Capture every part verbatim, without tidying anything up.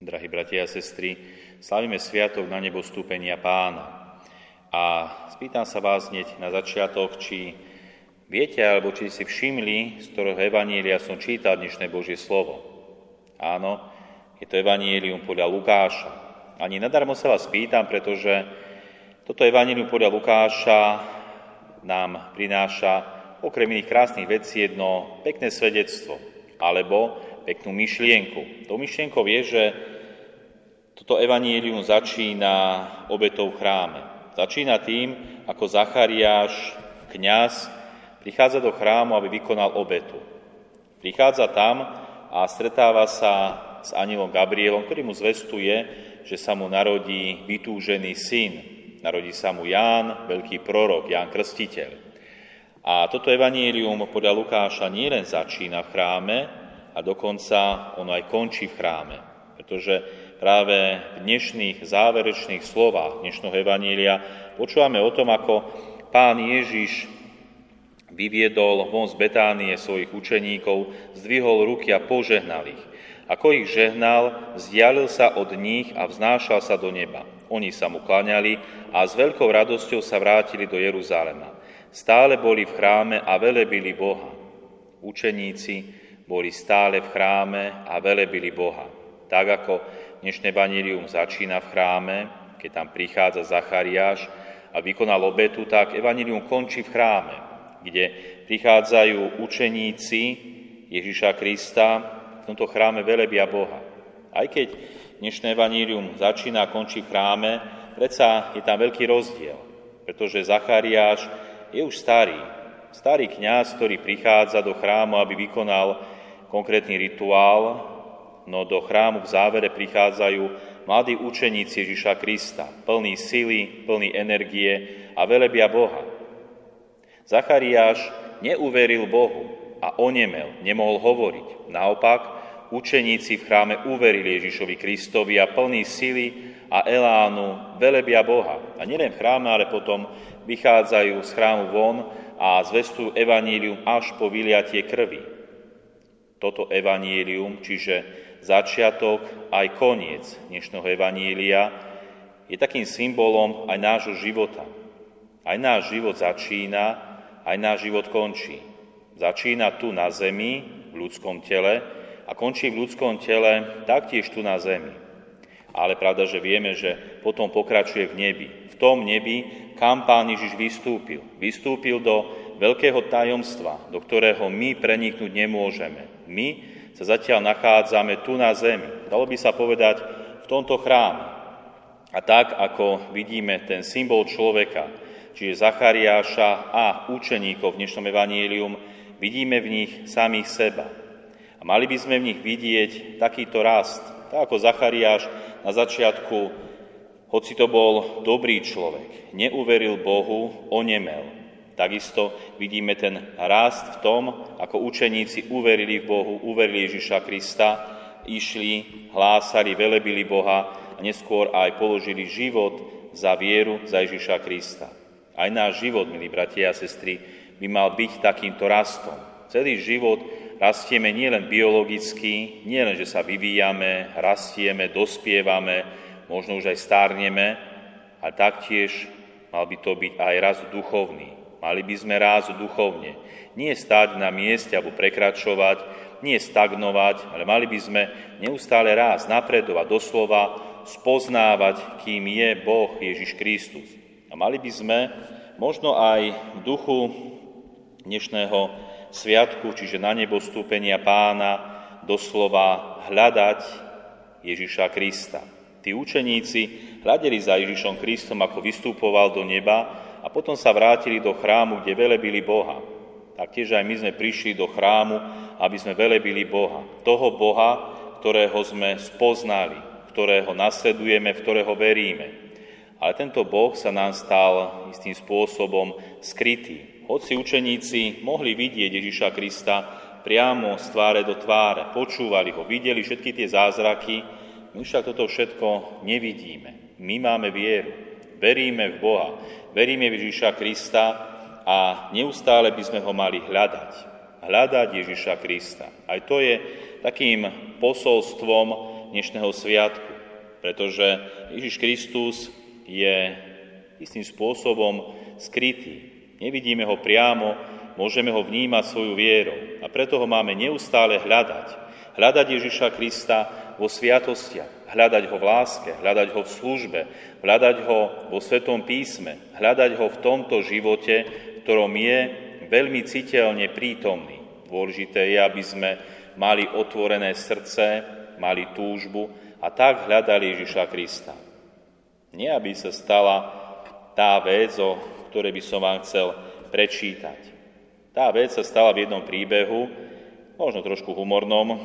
Drahí bratia a sestry, slávime sviatok Nanebovstúpenia Pána. A spýtam sa vás hneď na začiatok, či viete, alebo či si všimli, z ktorého evanielia som čítal dnešné Božie slovo. Áno, je to evanielium podľa Lukáša. Ani nadarmo sa vás pýtam, pretože toto evanielium podľa Lukáša nám prináša okrem iných krásnych vecí jedno pekné svedectvo, alebo peknú myšlienku. Tou myšlienkou je, že toto evanjelium začína obetou v chráme. Začína tým, ako Zachariáš, kňaz, prichádza do chrámu, aby vykonal obetu. Prichádza tam a stretáva sa s anjelom Gabrielom, ktorý mu zvestuje, že sa mu narodí vytúžený syn. Narodí sa mu Ján, veľký prorok, Ján Krstiteľ. A toto evanjelium podľa Lukáša nielen začína v chráme, a dokonca ono aj končí v chráme. Pretože práve v dnešných záverečných slovách dnešného evanília počúvame o tom, ako Pán Ježiš vyviedol von z Betánie svojich učeníkov, zdvihol ruky a požehnal ich. Ako ich žehnal, vzdialil sa od nich a vznášal sa do neba. Oni sa mu kláňali a s veľkou radosťou sa vrátili do Jeruzalema. Stále boli v chráme a velebili Boha. Učeníci boli stále v chráme a velebili Boha. Tak ako dnešné evanjelium začína v chráme, keď tam prichádza Zachariáš a vykonal obetu, tak evanjelium končí v chráme, kde prichádzajú učeníci Ježiša Krista, v tomto chráme velebia Boha. Aj keď dnešné evanjelium začína a končí v chráme, predsa je tam veľký rozdiel, pretože Zachariáš je už starý, starý kňaz, ktorý prichádza do chrámu, aby vykonal konkrétny rituál, no do chrámu v závere prichádzajú mladí učeníci Ježiša Krista, plní sily, plní energie a velebia Boha. Zachariáš neuveril Bohu a onemel, nemohol hovoriť. Naopak, učeníci v chráme uverili Ježišovi Kristovi a plní sily a elánu velebia Boha. A nielen v chráme, ale potom vychádzajú z chrámu von a zvestujú evanílium až po vyliatie krvi. Toto evanjelium, čiže začiatok aj koniec dnešného evanjelia, je takým symbolom aj nášho života. Aj náš život začína, aj náš život končí. Začína tu na zemi, v ľudskom tele, a končí v ľudskom tele taktiež tu na zemi. Ale pravda, že vieme, že potom pokračuje v nebi. V tom nebi, kam Pán Ježiš vystúpil. Vystúpil do veľkého tajomstva, do ktorého my preniknúť nemôžeme. My sa zatiaľ nachádzame tu na zemi. Dalo by sa povedať v tomto chráme. A tak, ako vidíme ten symbol človeka, čiže Zachariáša a učeníkov v dnešnom evanjelium, vidíme v nich samých seba. A mali by sme v nich vidieť takýto rast. Tak ako Zachariáš na začiatku, hoci to bol dobrý človek, neuveril Bohu, onemel. Takisto vidíme ten rast v tom, ako učeníci uverili v Bohu, uverili Ježiša Krista, išli, hlásali, velebili Boha a neskôr aj položili život za vieru za Ježiša Krista. Aj náš život, milí bratia a sestry, by mal byť takýmto rastom. Celý život rastieme nielen biologicky, nielen, že sa vyvíjame, rastieme, dospievame, možno už aj stárneme, ale taktiež mal by to byť aj rast duchovný. Mali by sme rásť duchovne. Nie stáť na mieste alebo prekračovať, nie stagnovať, ale mali by sme neustále rásť, napredovať, doslova spoznávať, kým je Boh Ježiš Kristus. A mali by sme možno aj v duchu dnešného sviatku, čiže Nanebovstúpenia Pána, doslova hľadať Ježiša Krista. Tí učeníci hľadeli za Ježišom Kristom, ako vystupoval do neba, a potom sa vrátili do chrámu, kde velebili Boha. Taktiež aj my sme prišli do chrámu, aby sme velebili Boha. Toho Boha, ktorého sme spoznali, ktorého nasledujeme, v ktorého veríme. Ale tento Boh sa nám stal istým spôsobom skrytý. Hoci učeníci mohli vidieť Ježiša Krista priamo z tváre do tváre, počúvali ho, videli všetky tie zázraky, my však toto všetko nevidíme. My máme vieru. Veríme v Boha, veríme v Ježiša Krista a neustále by sme ho mali hľadať. Hľadať Ježiša Krista. Aj to je takým posolstvom dnešného sviatku, pretože Ježiš Kristus je istým spôsobom skrytý. Nevidíme ho priamo, môžeme ho vnímať svoju vierou a preto ho máme neustále hľadať. Hľadať Ježiša Krista vo sviatostiach, hľadať ho v láske, hľadať ho v službe, hľadať ho vo Svetom písme, hľadať ho v tomto živote, v ktorom je veľmi citeľne prítomný. Dôležité je, aby sme mali otvorené srdce, mali túžbu a tak hľadali Ježiša Krista. Nie, aby sa stala tá vec, o ktorej by som vám chcel prečítať. Tá vec sa stala v jednom príbehu, možno trošku humornom,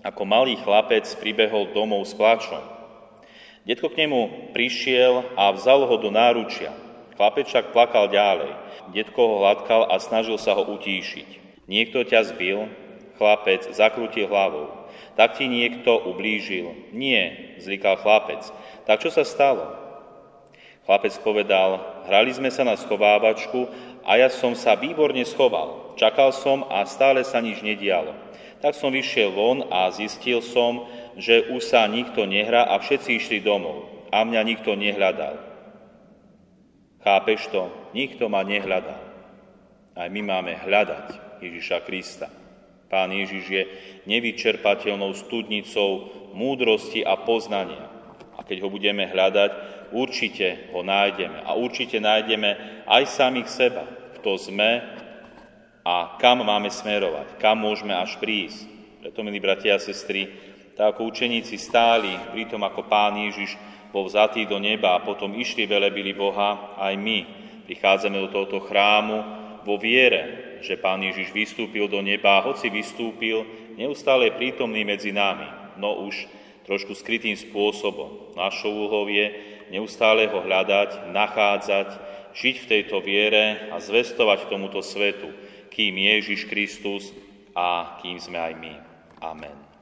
ako malý chlapec pribehol domov s plačom. Detko k nemu prišiel a vzal ho do náručia. Chlapec však plakal ďalej. Detko ho hladkal a snažil sa ho utíšiť. Niekto ťa zbil, chlapec zakrútil hlavou. Tak ti niekto ublížil. Nie, zlikal chlapec. Tak čo sa stalo? Chlapec povedal, hrali sme sa na schovávačku a ja som sa výborne schoval. Čakal som a stále sa nič nedialo. Tak som vyšiel von a zistil som, že už sa nikto nehrá a všetci išli domov. A mňa nikto nehľadal. Chápeš to? Nikto ma nehľadal. Aj my máme hľadať Ježiša Krista. Pán Ježiš je nevyčerpateľnou studnicou múdrosti a poznania. A keď ho budeme hľadať, určite ho nájdeme. A určite nájdeme aj samých seba, kto sme a kam máme smerovať, kam môžeme až prísť. Preto, milí bratia a sestry, tak ako učeníci stáli, pritom ako Pán Ježiš bol vzatý do neba a potom išli, velebili Boha, aj my prichádzame do tohto chrámu vo viere, že Pán Ježiš vystúpil do neba, hoci vystúpil, neustále je prítomný medzi nami, no už trošku skrytým spôsobom. Našou úlohou je neustále ho hľadať, nachádzať, žiť v tejto viere a zvestovať tomuto svetu, kým je Ježiš Kristus a kým sme aj my. Amen.